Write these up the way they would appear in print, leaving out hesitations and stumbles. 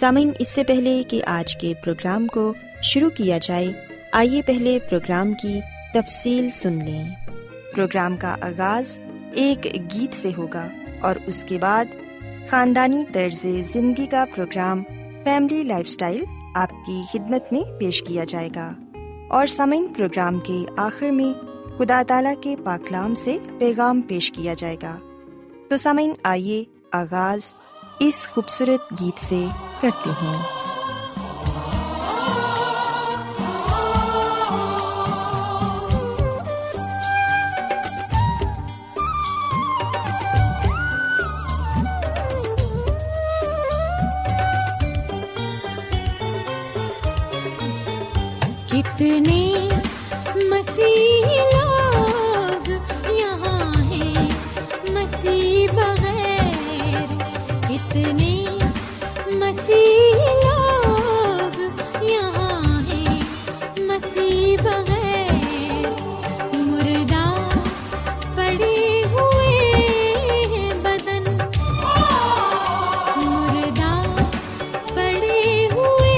سامعین، اس سے پہلے کہ آج کے پروگرام کو شروع کیا جائے، آئیے پہلے پروگرام کی تفصیل سن لیں۔ پروگرام کا آغاز ایک گیت سے ہوگا، اور اس کے بعد خاندانی طرز زندگی کا پروگرام فیملی لائف سٹائل آپ کی خدمت میں پیش کیا جائے گا، اور سامعین پروگرام کے آخر میں خدا تعالیٰ کے پاکلام سے پیغام پیش کیا جائے گا۔ تو سامعین، آئیے آغاز اس خوبصورت گیت سے کرتے ہیں۔ اتنے مسیح لوگ یہاں ہیں مسیح بغیر، اتنے مسیح لوگ یہاں ہیں مسیح بغیر، مردہ پڑے ہوئے ہیں بدن، مردہ پڑے ہوئے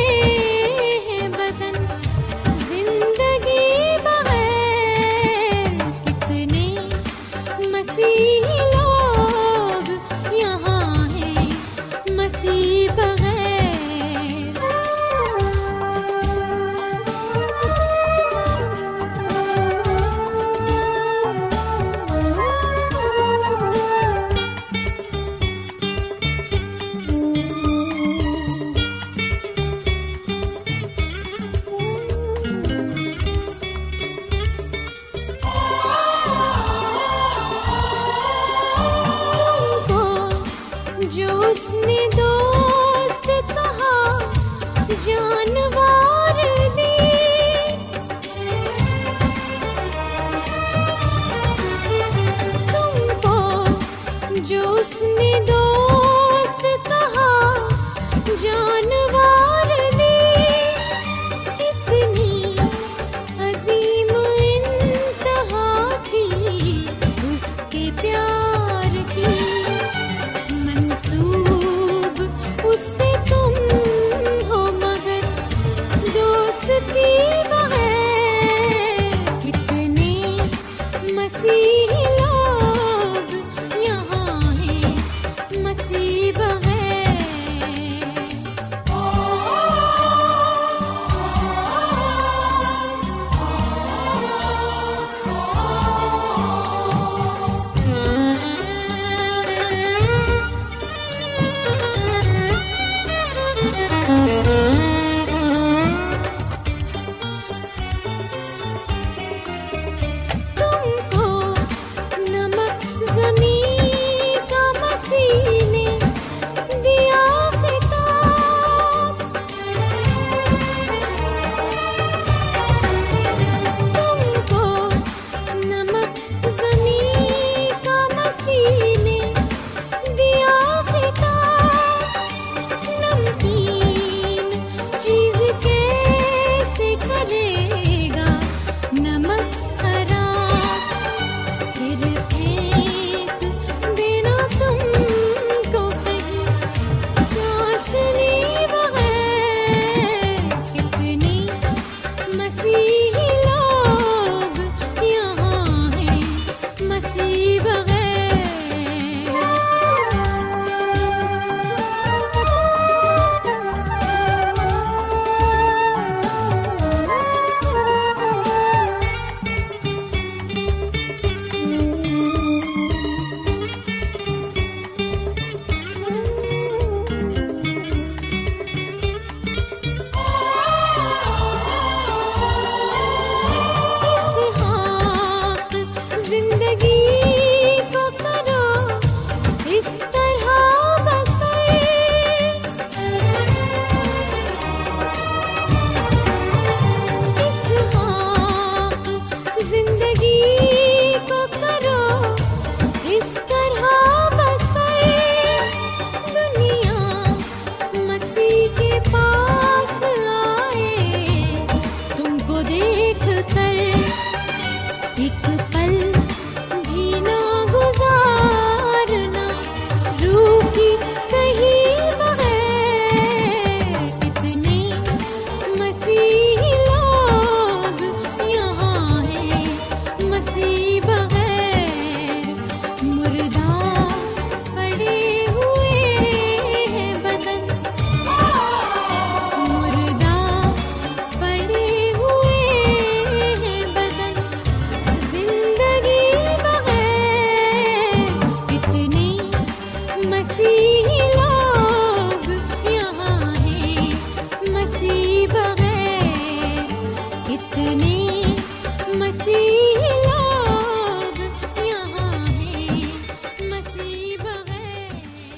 ہیں بدن، بغیر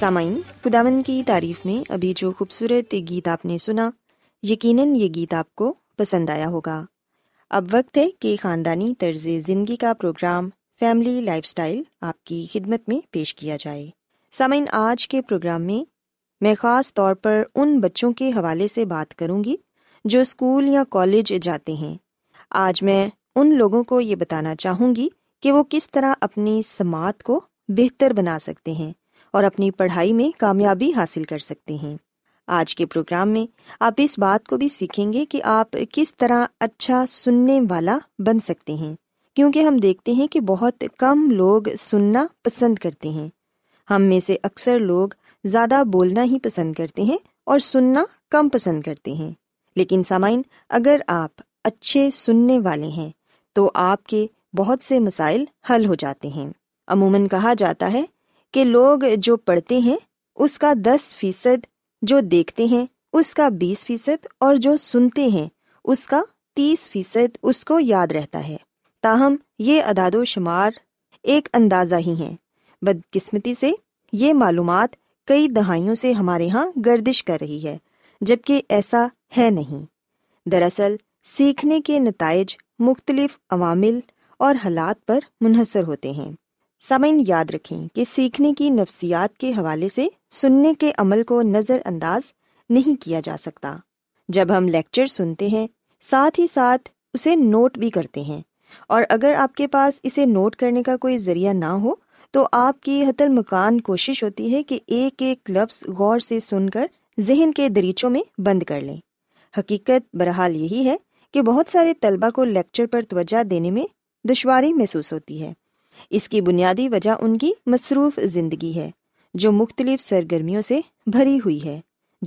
سامعین، خداوند کی تعریف میں ابھی جو خوبصورت گیت آپ نے سنا، یقیناً یہ گیت آپ کو پسند آیا ہوگا۔ اب وقت ہے کہ خاندانی طرز زندگی کا پروگرام فیملی لائف سٹائل آپ کی خدمت میں پیش کیا جائے۔ سامعین، آج کے پروگرام میں میں خاص طور پر ان بچوں کے حوالے سے بات کروں گی جو اسکول یا کالج جاتے ہیں۔ آج میں ان لوگوں کو یہ بتانا چاہوں گی کہ وہ کس طرح اپنی سماعت کو بہتر بنا سکتے ہیں اور اپنی پڑھائی میں کامیابی حاصل کر سکتے ہیں۔ آج کے پروگرام میں آپ اس بات کو بھی سیکھیں گے کہ آپ کس طرح اچھا سننے والا بن سکتے ہیں، کیونکہ ہم دیکھتے ہیں کہ بہت کم لوگ سننا پسند کرتے ہیں۔ ہم میں سے اکثر لوگ زیادہ بولنا ہی پسند کرتے ہیں اور سننا کم پسند کرتے ہیں۔ لیکن سامعین، اگر آپ اچھے سننے والے ہیں تو آپ کے بہت سے مسائل حل ہو جاتے ہیں۔ عموماً کہا جاتا ہے کہ لوگ جو پڑھتے ہیں اس کا 10%، جو دیکھتے ہیں اس کا 20% اور جو سنتے ہیں اس کا 30% اس کو یاد رہتا ہے۔ تاہم یہ اعداد و شمار ایک اندازہ ہی ہیں۔ بدقسمتی سے یہ معلومات کئی دہائیوں سے ہمارے ہاں گردش کر رہی ہے، جبکہ ایسا ہے نہیں۔ دراصل سیکھنے کے نتائج مختلف عوامل اور حالات پر منحصر ہوتے ہیں۔ سامعین، یاد رکھیں کہ سیکھنے کی نفسیات کے حوالے سے سننے کے عمل کو نظر انداز نہیں کیا جا سکتا۔ جب ہم لیکچر سنتے ہیں، ساتھ ہی ساتھ اسے نوٹ بھی کرتے ہیں، اور اگر آپ کے پاس اسے نوٹ کرنے کا کوئی ذریعہ نہ ہو تو آپ کی حتی المکان کوشش ہوتی ہے کہ ایک ایک لفظ غور سے سن کر ذہن کے دریچوں میں بند کر لیں۔ حقیقت برحال یہی ہے کہ بہت سارے طلباء کو لیکچر پر توجہ دینے میں دشواری محسوس ہوتی ہے۔ اس کی بنیادی وجہ ان کی مصروف زندگی ہے جو مختلف سرگرمیوں سے بھری ہوئی ہے،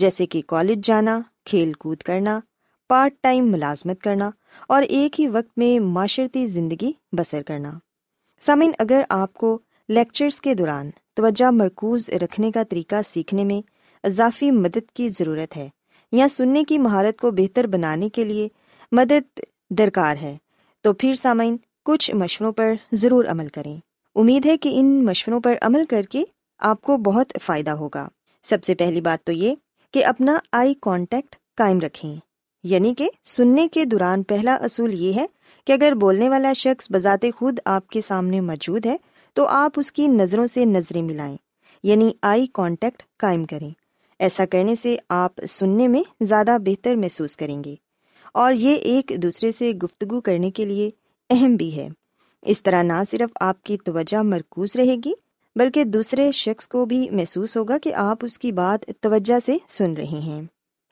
جیسے کہ کالج جانا، کھیل کود کرنا، پارٹ ٹائم ملازمت کرنا اور ایک ہی وقت میں معاشرتی زندگی بسر کرنا۔ سامعین، اگر آپ کو لیکچرز کے دوران توجہ مرکوز رکھنے کا طریقہ سیکھنے میں اضافی مدد کی ضرورت ہے یا سننے کی مہارت کو بہتر بنانے کے لیے مدد درکار ہے، تو پھر سامعین کچھ مشوروں پر ضرور عمل کریں۔ امید ہے کہ ان مشوروں پر عمل کر کے آپ کو بہت فائدہ ہوگا۔ سب سے پہلی بات تو یہ کہ اپنا آئی کانٹیکٹ قائم رکھیں، یعنی کہ سننے کے دوران پہلا اصول یہ ہے کہ اگر بولنے والا شخص بذات خود آپ کے سامنے موجود ہے تو آپ اس کی نظروں سے نظریں ملائیں، یعنی آئی کانٹیکٹ قائم کریں۔ ایسا کرنے سے آپ سننے میں زیادہ بہتر محسوس کریں گے، اور یہ ایک دوسرے سے گفتگو کرنے کے لیے اہم بھی ہے۔ اس طرح نہ صرف آپ کی توجہ مرکوز رہے گی بلکہ دوسرے شخص کو بھی محسوس ہوگا کہ آپ اس کی بات توجہ سے سن رہے ہیں۔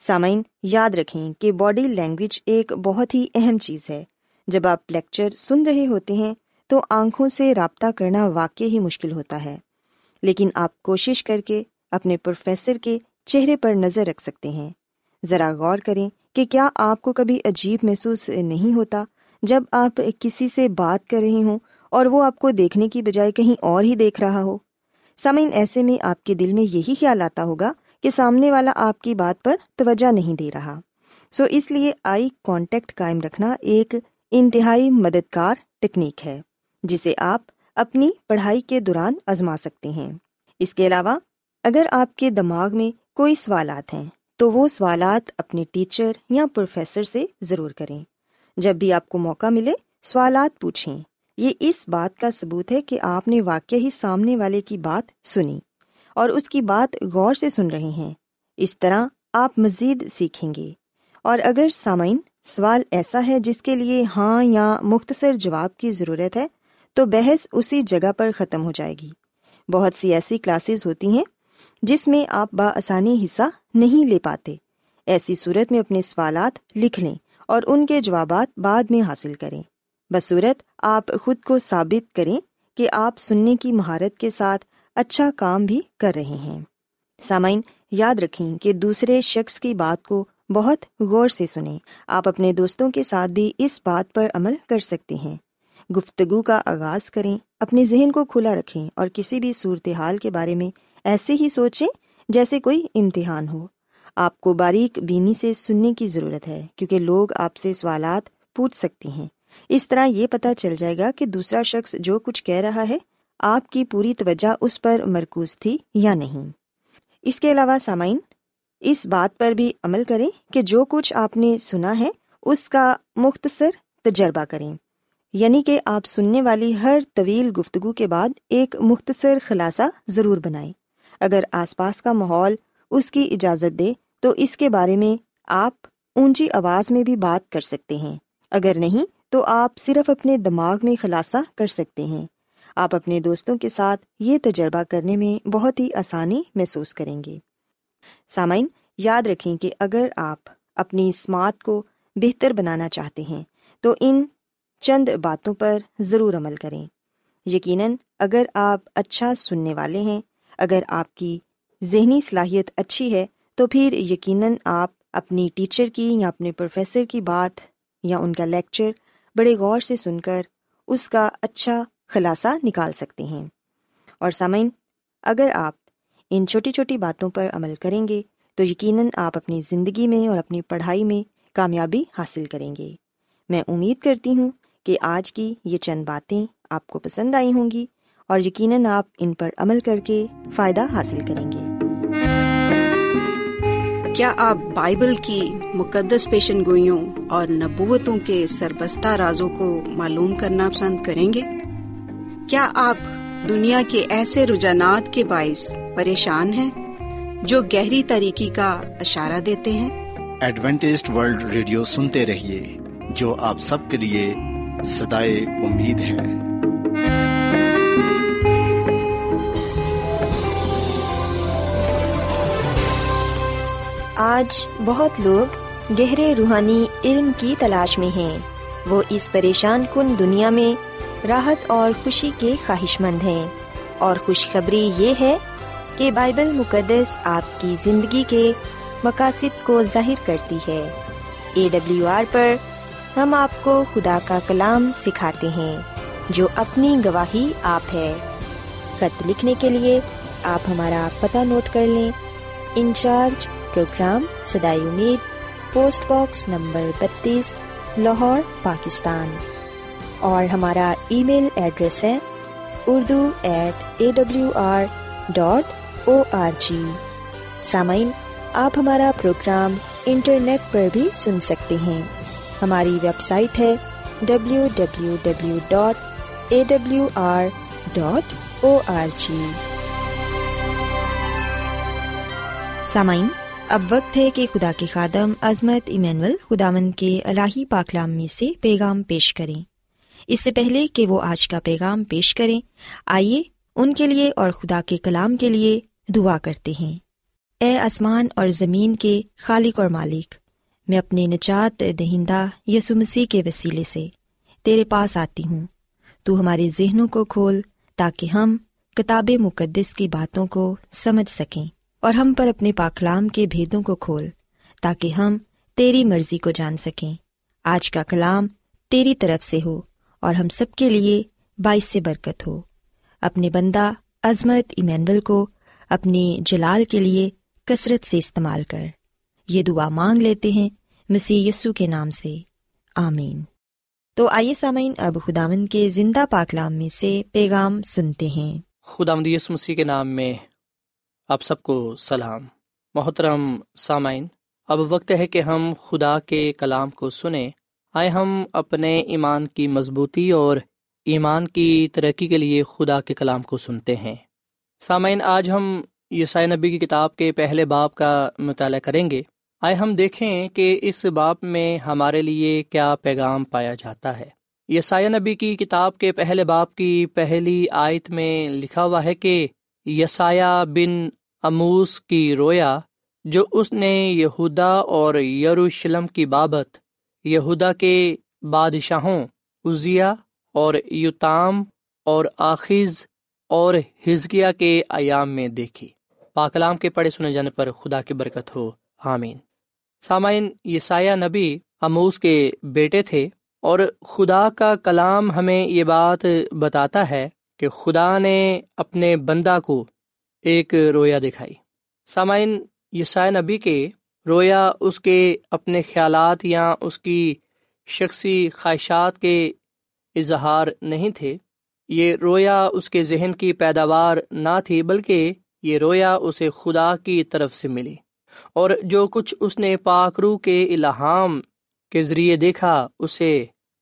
سامعین، یاد رکھیں کہ باڈی لینگویج ایک بہت ہی اہم چیز ہے۔ جب آپ لیکچر سن رہے ہوتے ہیں تو آنکھوں سے رابطہ کرنا واقعی ہی مشکل ہوتا ہے، لیکن آپ کوشش کر کے اپنے پروفیسر کے چہرے پر نظر رکھ سکتے ہیں۔ ذرا غور کریں کہ کیا آپ کو کبھی عجیب محسوس نہیں ہوتا جب آپ کسی سے بات کر رہے ہوں اور وہ آپ کو دیکھنے کی بجائے کہیں اور ہی دیکھ رہا ہو؟ سامعین، ایسے میں آپ کے دل میں یہی خیال آتا ہوگا کہ سامنے والا آپ کی بات پر توجہ نہیں دے رہا۔ سو اس لیے آئی کانٹیکٹ قائم رکھنا ایک انتہائی مددگار ٹیکنیک ہے جسے آپ اپنی پڑھائی کے دوران آزما سکتے ہیں۔ اس کے علاوہ اگر آپ کے دماغ میں کوئی سوالات ہیں تو وہ سوالات اپنے ٹیچر یا پروفیسر سے ضرور کریں۔ جب بھی آپ کو موقع ملے سوالات پوچھیں۔ یہ اس بات کا ثبوت ہے کہ آپ نے واقعی ہی سامنے والے کی بات سنی اور اس کی بات غور سے سن رہے ہیں۔ اس طرح آپ مزید سیکھیں گے۔ اور اگر سامعین سوال ایسا ہے جس کے لیے ہاں یا مختصر جواب کی ضرورت ہے تو بحث اسی جگہ پر ختم ہو جائے گی۔ بہت سی ایسی کلاسز ہوتی ہیں جس میں آپ بآسانی حصہ نہیں لے پاتے۔ ایسی صورت میں اپنے سوالات لکھ لیں اور ان کے جوابات بعد میں حاصل کریں۔ بصورت آپ خود کو ثابت کریں کہ آپ سننے کی مہارت کے ساتھ اچھا کام بھی کر رہے ہیں۔ سامعین، یاد رکھیں کہ دوسرے شخص کی بات کو بہت غور سے سنیں۔ آپ اپنے دوستوں کے ساتھ بھی اس بات پر عمل کر سکتے ہیں۔ گفتگو کا آغاز کریں، اپنے ذہن کو کھلا رکھیں اور کسی بھی صورتحال کے بارے میں ایسے ہی سوچیں جیسے کوئی امتحان ہو۔ آپ کو باریک بینی سے سننے کی ضرورت ہے کیونکہ لوگ آپ سے سوالات پوچھ سکتی ہیں۔ اس طرح یہ پتہ چل جائے گا کہ دوسرا شخص جو کچھ کہہ رہا ہے آپ کی پوری توجہ اس پر مرکوز تھی یا نہیں۔ اس کے علاوہ سامعین اس بات پر بھی عمل کریں کہ جو کچھ آپ نے سنا ہے اس کا مختصر تجربہ کریں، یعنی کہ آپ سننے والی ہر طویل گفتگو کے بعد ایک مختصر خلاصہ ضرور بنائیں۔ اگر آس پاس کا ماحول اس کی اجازت دے تو اس کے بارے میں آپ اونچی آواز میں بھی بات کر سکتے ہیں، اگر نہیں تو آپ صرف اپنے دماغ میں خلاصہ کر سکتے ہیں۔ آپ اپنے دوستوں کے ساتھ یہ تجربہ کرنے میں بہت ہی آسانی محسوس کریں گے۔ سامعین یاد رکھیں کہ اگر آپ اپنی سماعت کو بہتر بنانا چاہتے ہیں تو ان چند باتوں پر ضرور عمل کریں۔ یقیناً اگر آپ اچھا سننے والے ہیں، اگر آپ کی ذہنی صلاحیت اچھی ہے تو پھر یقیناً آپ اپنی ٹیچر کی یا اپنے پروفیسر کی بات یا ان کا لیکچر بڑے غور سے سن کر اس کا اچھا خلاصہ نکال سکتے ہیں۔ اور سامعین اگر آپ ان چھوٹی چھوٹی باتوں پر عمل کریں گے تو یقیناً آپ اپنی زندگی میں اور اپنی پڑھائی میں کامیابی حاصل کریں گے۔ میں امید کرتی ہوں کہ آج کی یہ چند باتیں آپ کو پسند آئی ہوں گی اور یقیناً آپ ان پر عمل کر کے فائدہ حاصل کریں گے۔ کیا آپ بائبل کی مقدس پیشن گوئیوں اور نبوتوں کے سربستہ رازوں کو معلوم کرنا پسند کریں گے؟ کیا آپ دنیا کے ایسے رجحانات کے باعث پریشان ہیں جو گہری تاریکی کا اشارہ دیتے ہیں؟ ایڈوینٹسٹ ورلڈ ریڈیو سنتے رہیے، جو آپ سب کے لیے صدائے امید ہے۔ آج بہت لوگ گہرے روحانی علم کی تلاش میں ہیں، وہ اس پریشان کن دنیا میں راحت اور خوشی کے خواہش مند ہیں، اور خوشخبری یہ ہے کہ بائبل مقدس آپ کی زندگی کے مقاصد کو ظاہر کرتی ہے۔ AWR پر ہم آپ کو خدا کا کلام سکھاتے ہیں جو اپنی گواہی آپ ہے۔ خط لکھنے کے لیے آپ ہمارا پتہ نوٹ کر لیں۔ انچارج پروگرام صدائے امید، post box number 32، Lahore, Pakistan. اور ہمارا ای میل ایڈریس ہے urdu@awr.org۔ سامعین آپ ہمارا پروگرام انٹرنیٹ پر بھی سن سکتے ہیں، ہماری ویب سائٹ ہے www.awr.org۔ سامعین اب وقت ہے کہ خدا کے خادم عظمت ایمانویل خداوند کے الہی پاکلام میں سے پیغام پیش کریں۔ اس سے پہلے کہ وہ آج کا پیغام پیش کریں، آئیے ان کے لیے اور خدا کے کلام کے لیے دعا کرتے ہیں۔ اے آسمان اور زمین کے خالق اور مالک، میں اپنے نجات دہندہ یسوع مسیح کے وسیلے سے تیرے پاس آتی ہوں۔ تو ہمارے ذہنوں کو کھول تاکہ ہم کتاب مقدس کی باتوں کو سمجھ سکیں، اور ہم پر اپنے پاکلام کے بھیدوں کو کھول تاکہ ہم تیری مرضی کو جان سکیں۔ آج کا کلام تیری طرف سے ہو اور ہم سب کے لیے باعث برکت ہو۔ اپنے بندہ عظمت ایمانویل کو اپنے جلال کے لیے کثرت سے استعمال کر، یہ دعا مانگ لیتے ہیں مسیح یسو کے نام سے، آمین۔ تو آئیے سامعین اب خداوند کے زندہ پاکلام میں سے پیغام سنتے ہیں۔ خداوند یسوع مسیح کے نام میں آپ سب کو سلام۔ محترم سامعین اب وقت ہے کہ ہم خدا کے کلام کو سنیں۔ آئے ہم اپنے ایمان کی مضبوطی اور ایمان کی ترقی کے لیے خدا کے کلام کو سنتے ہیں۔ سامعین آج ہم یسائی نبی کی کتاب کے پہلے باب کا مطالعہ کریں گے۔ آئے ہم دیکھیں کہ اس باب میں ہمارے لیے کیا پیغام پایا جاتا ہے۔ یسائی نبی کی کتاب کے پہلے باب کی پہلی آیت میں لکھا ہوا ہے کہ یسائی بن اموس کی رویا جو اس نے یہودا اور یروشلم کی بابت یہودا کے بادشاہوں عزیہ اور یوتام اور آخیز اور حزقیہ کے ایام میں دیکھی۔ پاکلام کے پڑھے سنے جانے پر خدا کی برکت ہو، آمین۔ سامعین یسائی نبی اموس کے بیٹے تھے، اور خدا کا کلام ہمیں یہ بات بتاتا ہے کہ خدا نے اپنے بندہ کو ایک رویا دکھائی۔ سامعین یسائی نبی کے رویا اس کے اپنے خیالات یا اس کی شخصی خواہشات کے اظہار نہیں تھے۔ یہ رویا اس کے ذہن کی پیداوار نہ تھی، بلکہ یہ رویا اسے خدا کی طرف سے ملی، اور جو کچھ اس نے پاک روح کے الہام کے ذریعے دیکھا اسے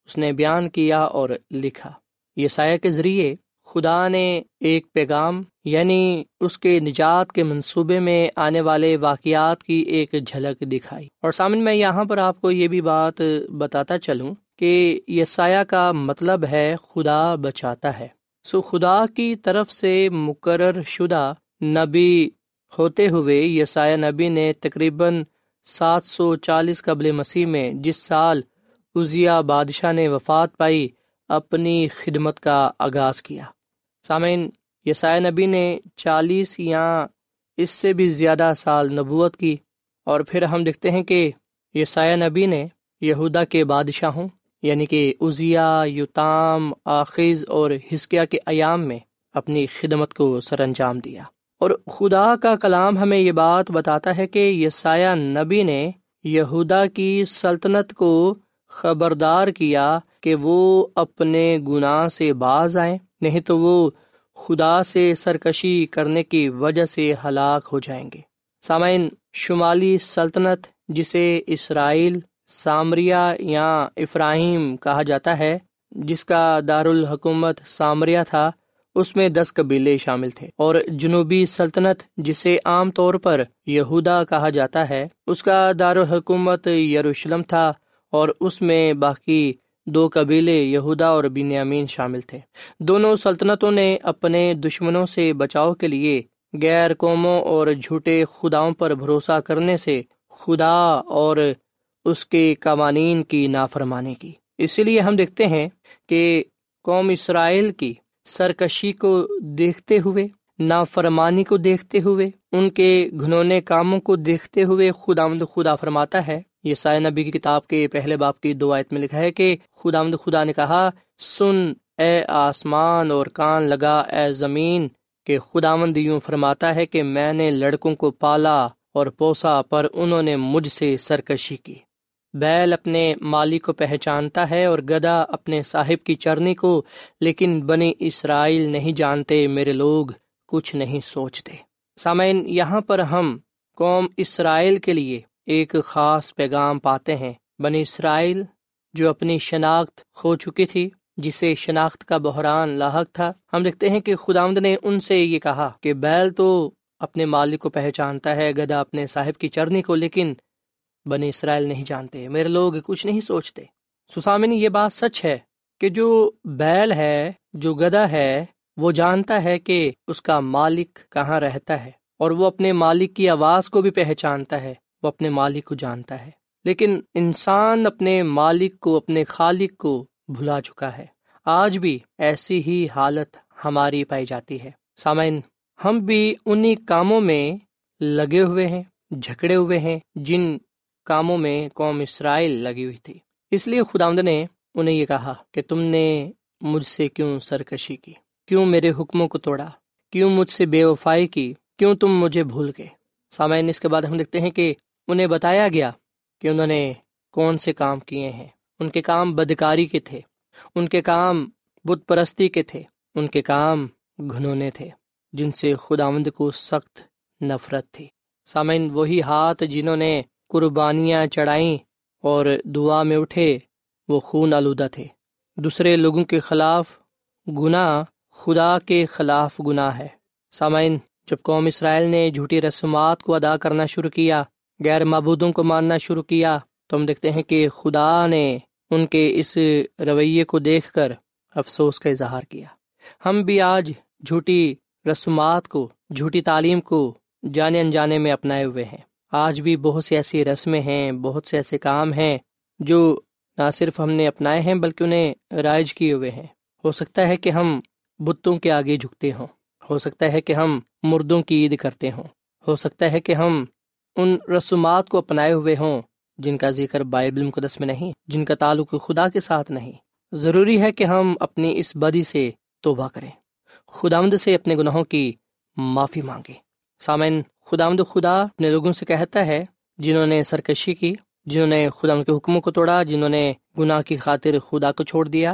اس نے بیان کیا اور لکھا۔ یسایہ کے ذریعے خدا نے ایک پیغام یعنی اس کے نجات کے منصوبے میں آنے والے واقعات کی ایک جھلک دکھائی۔ اور سامنے میں یہاں پر آپ کو یہ بھی بات بتاتا چلوں کہ یسایہ کا مطلب ہے خدا بچاتا ہے۔ سو خدا کی طرف سے مقرر شدہ نبی ہوتے ہوئے یسایہ نبی نے تقریباً 740 قبل مسیح میں، جس سال عزیہ بادشاہ نے وفات پائی، اپنی خدمت کا آغاز کیا۔ سامعین، یسایہ نبی نے 40 یا اس سے بھی زیادہ سال نبوت کی، اور پھر ہم دیکھتے ہیں کہ یسایہ نبی نے یہودا کے بادشاہوں یعنی کہ عزیہ، یوتام، آخیز اور حزقیاہ کے ایام میں اپنی خدمت کو سر انجام دیا۔ اور خدا کا کلام ہمیں یہ بات بتاتا ہے کہ یسایہ نبی نے یہودا کی سلطنت کو خبردار کیا کہ وہ اپنے گناہ سے باز آئیں، نہیں تو وہ خدا سے سرکشی کرنے کی وجہ سے ہلاک ہو جائیں گے۔ سامعین، شمالی سلطنت جسے اسرائیل، سامریہ یا افراہیم کہا جاتا ہے، جس کا دارالحکومت سامریہ تھا، اس میں 10 قبیلے شامل تھے، اور جنوبی سلطنت جسے عام طور پر یہودا کہا جاتا ہے، اس کا دارالحکومت یروشلم تھا، اور اس میں باقی 2 قبیلے یہودا اور بنیامین شامل تھے۔ دونوں سلطنتوں نے اپنے دشمنوں سے بچاؤ کے لیے غیر قوموں اور جھوٹے خداؤں پر بھروسہ کرنے سے خدا اور اس کے قوانین کی نافرمانی کی۔ اس لیے ہم دیکھتے ہیں کہ قوم اسرائیل کی سرکشی کو دیکھتے ہوئے، نافرمانی کو دیکھتے ہوئے، ان کے گھنونے کاموں کو دیکھتے ہوئے خداوند خدا فرماتا ہے، یسایہ نبی کی کتاب کے پہلے باب کی 2 آیت میں لکھا ہے کہ خداوند خدا نے کہا، سن اے آسمان اور کان لگا اے زمین، کہ خداوند یوں فرماتا ہے کہ میں نے لڑکوں کو پالا اور پوسا، پر انہوں نے مجھ سے سرکشی کی۔ بیل اپنے مالی کو پہچانتا ہے اور گدھا اپنے صاحب کی چرنی کو، لیکن بنی اسرائیل نہیں جانتے، میرے لوگ کچھ نہیں سوچتے۔ سامعین، یہاں پر ہم قوم اسرائیل کے لیے ایک خاص پیغام پاتے ہیں۔ بنی اسرائیل جو اپنی شناخت کھو چکی تھی، جسے شناخت کا بحران لاحق تھا، ہم دیکھتے ہیں کہ خداوند نے ان سے یہ کہا کہ بیل تو اپنے مالک کو پہچانتا ہے، گدھا اپنے صاحب کی چرنی کو، لیکن بنی اسرائیل نہیں جانتے، میرے لوگ کچھ نہیں سوچتے۔ سامعین، یہ بات سچ ہے کہ جو بیل ہے، جو گدھا ہے، وہ جانتا ہے کہ اس کا مالک کہاں رہتا ہے، اور وہ اپنے مالک کی آواز کو بھی پہچانتا ہے، وہ اپنے مالک کو جانتا ہے، لیکن انسان اپنے مالک کو، اپنے خالق کو بھلا چکا ہے۔ آج بھی ایسی ہی حالت ہماری پائی جاتی ہے۔ سامعین، ہم بھی انہی کاموں میں لگے ہوئے ہیں، جھکڑے ہوئے ہیں، جن کاموں میں قوم اسرائیل لگی ہوئی تھی۔ اس لیے خداوند نے انہیں یہ کہا کہ تم نے مجھ سے کیوں سرکشی کی، کیوں میرے حکموں کو توڑا، کیوں مجھ سے بے وفائی کی، کیوں تم مجھے بھول گئے۔ سامعین، اس کے بعد ہم دیکھتے ہیں کہ انہیں بتایا گیا کہ انہوں نے کون سے کام کیے ہیں۔ ان کے کام بدکاری کے تھے، ان کے کام بت پرستی کے تھے، ان کے کام گھنونے تھے، جن سے خداوند کو سخت نفرت تھی۔ سامعین، وہی ہاتھ جنہوں نے قربانیاں چڑھائیں اور دعا میں اٹھے، وہ خون آلودہ تھے۔ دوسرے لوگوں کے خلاف گناہ خدا کے خلاف گناہ ہے۔ سامعین، جب قوم اسرائیل نے جھوٹی رسومات کو ادا کرنا شروع کیا، غیر معبودوں کو ماننا شروع کیا، تو ہم دیکھتے ہیں کہ خدا نے ان کے اس رویے کو دیکھ کر افسوس کا اظہار کیا۔ ہم بھی آج جھوٹی رسومات کو، جھوٹی تعلیم کو جانے انجانے میں اپنائے ہوئے ہیں۔ آج بھی بہت سی ایسی رسمیں ہیں، بہت سے ایسے کام ہیں جو نہ صرف ہم نے اپنائے ہیں، بلکہ انہیں رائج کیے ہوئے ہیں۔ ہو سکتا ہے کہ ہم بتوں کے آگے جھکتے ہوں، ہو سکتا ہے کہ ہم مردوں کی عید کرتے ہوں، ہو سکتا ہے کہ ہم ان رسومات کو اپنائے ہوئے ہوں جن کا ذکر بائبل مقدس میں نہیں، جن کا تعلق خدا کے ساتھ نہیں۔ ضروری ہے کہ ہم اپنی اس بدی سے توبہ کریں، خداوند سے اپنے گناہوں کی معافی مانگیں۔ سامعین، خداوند خدا اپنے لوگوں سے کہتا ہے جنہوں نے سرکشی کی، جنہوں نے خدا کے حکموں کو توڑا، جنہوں نے گناہ کی خاطر خدا کو چھوڑ دیا۔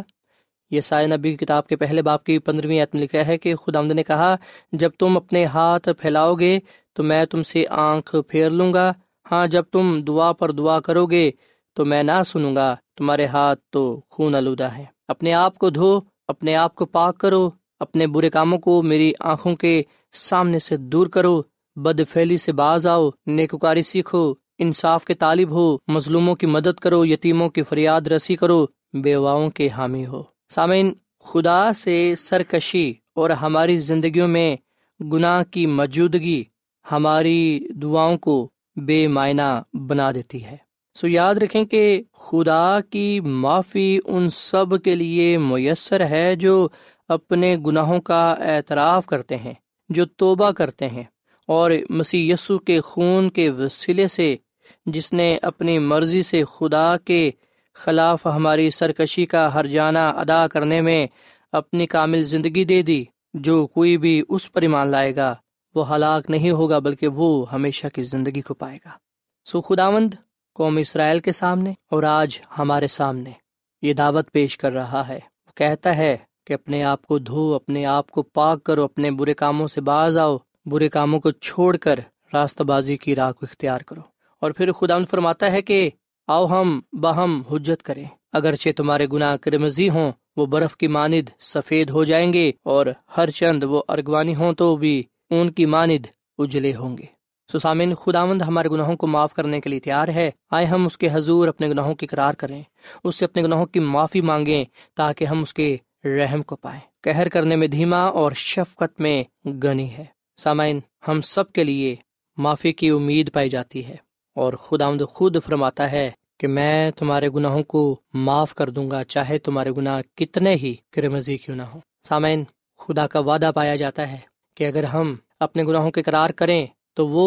یسایا نبی کی کتاب کے پہلے باب کی 15ویں آیت میں لکھا ہے کہ خداوند نے کہا، جب تم اپنے ہاتھ پھیلاؤ گے تو میں تم سے آنکھ پھیر لوں گا، ہاں جب تم دعا پر دعا کرو گے تو میں نہ سنوں گا، تمہارے ہاتھ تو خون آلودہ ہیں۔ اپنے آپ کو دھو، اپنے آپ کو پاک کرو، اپنے برے کاموں کو میری آنکھوں کے سامنے سے دور کرو، بد فعلی سے باز آؤ، نیکوکاری سیکھو، انصاف کے طالب ہو، مظلوموں کی مدد کرو، یتیموں کی فریاد رسی کرو، بیواؤں کے حامی ہو۔ سامعین، خدا سے سرکشی اور ہماری زندگیوں میں گناہ کی موجودگی ہماری دعاؤں کو بے معنی بنا دیتی ہے۔ سو یاد رکھیں کہ خدا کی معافی ان سب کے لیے میسر ہے جو اپنے گناہوں کا اعتراف کرتے ہیں، جو توبہ کرتے ہیں، اور مسیح یسوع کے خون کے وسیلے سے، جس نے اپنی مرضی سے خدا کے خلاف ہماری سرکشی کا ہرجانہ ادا کرنے میں اپنی کامل زندگی دے دی۔ جو کوئی بھی اس پر ایمان لائے گا وہ ہلاک نہیں ہوگا بلکہ وہ ہمیشہ کی زندگی کو پائے گا۔ سو خداوند قوم اسرائیل کے سامنے اور آج ہمارے سامنے یہ دعوت پیش کر رہا ہے، وہ کہتا ہے کہ اپنے آپ کو دھو، اپنے آپ کو پاک کرو، اپنے برے کاموں سے باز آؤ، برے کاموں کو چھوڑ کر راستہ بازی کی راہ کو اختیار کرو۔ اور پھر خداوند فرماتا ہے کہ آؤ ہم باہم حجت کریں، اگرچہ تمہارے گناہ کرمزی ہوں وہ برف کی ماند سفید ہو جائیں گے، اور ہر چند وہ ارگوانی ہوں تو بھی ان کی ماند اجلے ہوں گے۔ سو سامعین، خداوند ہمارے گناہوں کو معاف کرنے کے لیے تیار ہے۔ آئے ہم اس کے حضور اپنے گناہوں کی اقرار کریں، اس سے اپنے گناہوں کی معافی مانگیں تاکہ ہم اس کے رحم کو پائیں۔ قہر کرنے میں دھیما اور شفقت میں گنی ہے۔ سامعین، ہم سب کے لیے معافی کی امید پائی جاتی ہے، اور خداوند خود فرماتا ہے کہ میں تمہارے گناہوں کو معاف کر دوں گا، چاہے تمہارے گناہ کتنے ہی کرمزی کیوں نہ ہوں۔ سامعین، خدا کا وعدہ پایا جاتا ہے کہ اگر ہم اپنے گناہوں کے اقرار کریں تو وہ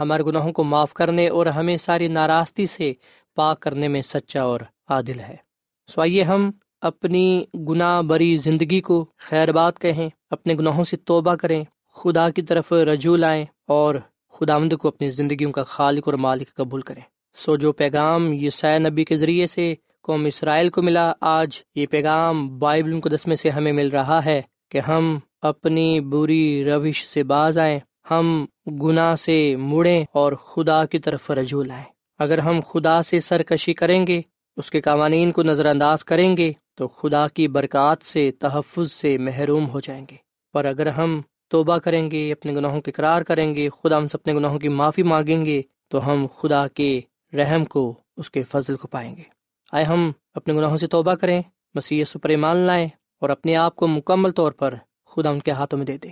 ہمارے گناہوں کو معاف کرنے اور ہمیں ساری ناراستی سے پاک کرنے میں سچا اور عادل ہے۔ سو آئیے ہم اپنی گناہ بری زندگی کو خیر بات کہیں، اپنے گناہوں سے توبہ کریں، خدا کی طرف رجوع لائیں، اور خداوند کو اپنی زندگیوں کا خالق اور مالک قبول کریں۔ سو جو پیغام یسایا نبی کے ذریعے سے قوم اسرائیل کو ملا، آج یہ پیغام بائبل المقدس سے ہمیں مل رہا ہے کہ ہم اپنی بری روش سے باز آئیں، ہم گناہ سے مڑیں اور خدا کی طرف رجوع لائیں۔ اگر ہم خدا سے سرکشی کریں گے، اس کے قوانین کو نظر انداز کریں گے، تو خدا کی برکات سے، تحفظ سے محروم ہو جائیں گے۔ پر اگر ہم توبہ کریں گے، اپنے گناہوں کے اقرار کریں گے، خدا ہم سے اپنے گناہوں کی معافی مانگیں گے، تو ہم خدا کے رحم کو، اس کے فضل کو پائیں گے۔ آئے ہم اپنے گناہوں سے توبہ کریں، مسیح یسوع پر ایمان لائیں، اور اپنے آپ کو مکمل طور پر خدا ان کے ہاتھوں میں دے دیں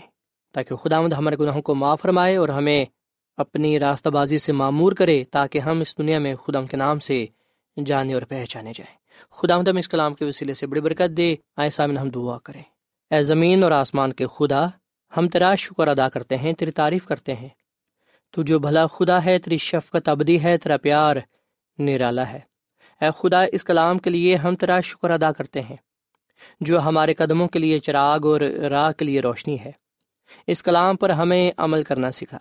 تاکہ خداوند ہمارے گناہوں کو معاف فرمائے اور ہمیں اپنی راستہ بازی سے معمور کرے، تاکہ ہم اس دنیا میں خدا ان کے نام سے جانے اور پہچانے جائیں۔ خداوند ہم اس کلام کے وسیلے سے بڑی برکت دے۔ آئے سامنے ہم دعا کریں۔ اے زمین اور آسمان کے خدا، ہم تیرا شکر ادا کرتے ہیں، تیری تعریف کرتے ہیں۔ تو جو بھلا خدا ہے، تیری شفقت ابدی ہے، تیرا پیار نرالا ہے۔ اے خدا، اس کلام کے لیے ہم تیرا شکر ادا کرتے ہیں جو ہمارے قدموں کے لیے چراغ اور راہ کے لیے روشنی ہے۔ اس کلام پر ہمیں عمل کرنا سکھا۔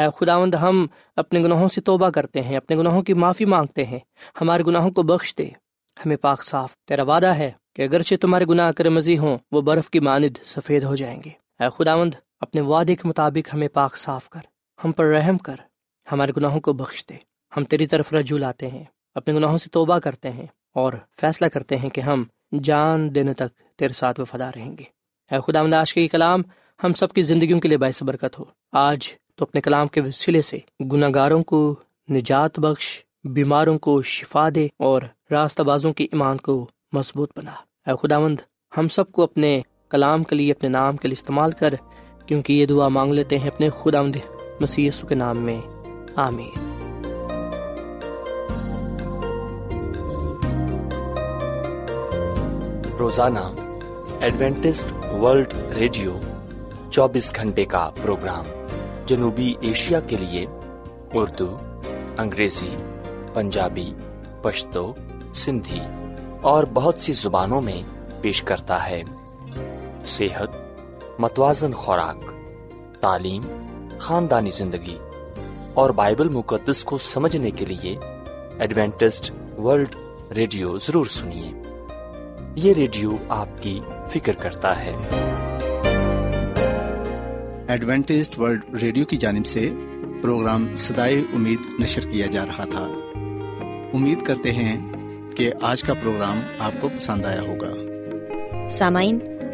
اے خداوند، ہم اپنے گناہوں سے توبہ کرتے ہیں، اپنے گناہوں کی معافی مانگتے ہیں، ہمارے گناہوں کو بخش دے، ہمیں پاک صاف۔ تیرا وعدہ ہے کہ اگرچہ تمہارے گناہ کرمزی ہوں وہ برف کی ماند سفید ہو جائیں گے۔ اے خداوند، اپنے وعدے کے مطابق ہمیں پاک صاف کر، ہم پر رحم کر، ہمارے گناہوں کو بخش دے۔ ہم تیری طرف رجوع لاتے ہیں، اپنے گناہوں سے توبہ کرتے ہیں اور فیصلہ کرتے ہیں کہ ہم جان دینے تک تیرے ساتھ وفادار رہیں گے۔ اے خداوند، آج کے یہ کلام ہم سب کی زندگیوں کے لیے باعث برکت ہو۔ آج تو اپنے کلام کے وسیلے سے گناہ گاروں کو نجات بخش، بیماروں کو شفا دے، اور راستہ بازوں کی ایمان کو مضبوط بنا۔ اے خداوند، ہم سب کو اپنے کلام کے لیے، اپنے نام کے لیے استعمال کر، کیونکہ یہ دعا مانگ لیتے ہیں اپنے خداوند مسیح یسوع کے نام میں، آمین۔ روزانہ ایڈوینٹسٹ ورلڈ ریڈیو 24 گھنٹے کا پروگرام جنوبی ایشیا کے لیے اردو، انگریزی، پنجابی، پشتو، سندھی اور بہت سی زبانوں میں پیش کرتا ہے۔ صحت، متوازن خوراک، تعلیم، خاندانی زندگی اور بائبل مقدس کو سمجھنے کے لیے ایڈوینٹسٹ ورلڈ ریڈیو ضرور سنیے، یہ ریڈیو آپ کی فکر کرتا ہے۔ ایڈوینٹسٹ ورلڈ ریڈیو کی جانب سے پروگرام صدائے امید نشر کیا جا رہا تھا۔ امید کرتے ہیں کہ آج کا پروگرام آپ کو پسند آیا ہوگا۔ سامعین،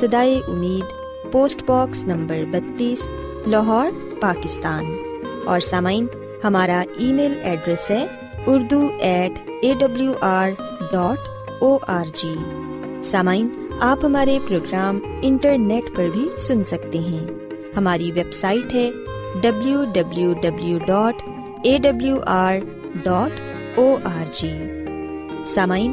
صدائے امید، post box number 32، Lahore, Pakistan. اور سامعین، ہمارا ای میل ایڈریس ہے urdu@awr.org۔ سامعین، آپ ہمارے پروگرام انٹرنیٹ پر بھی سن سکتے ہیں، ہماری ویب سائٹ ہے www.awr.org۔ سامعین،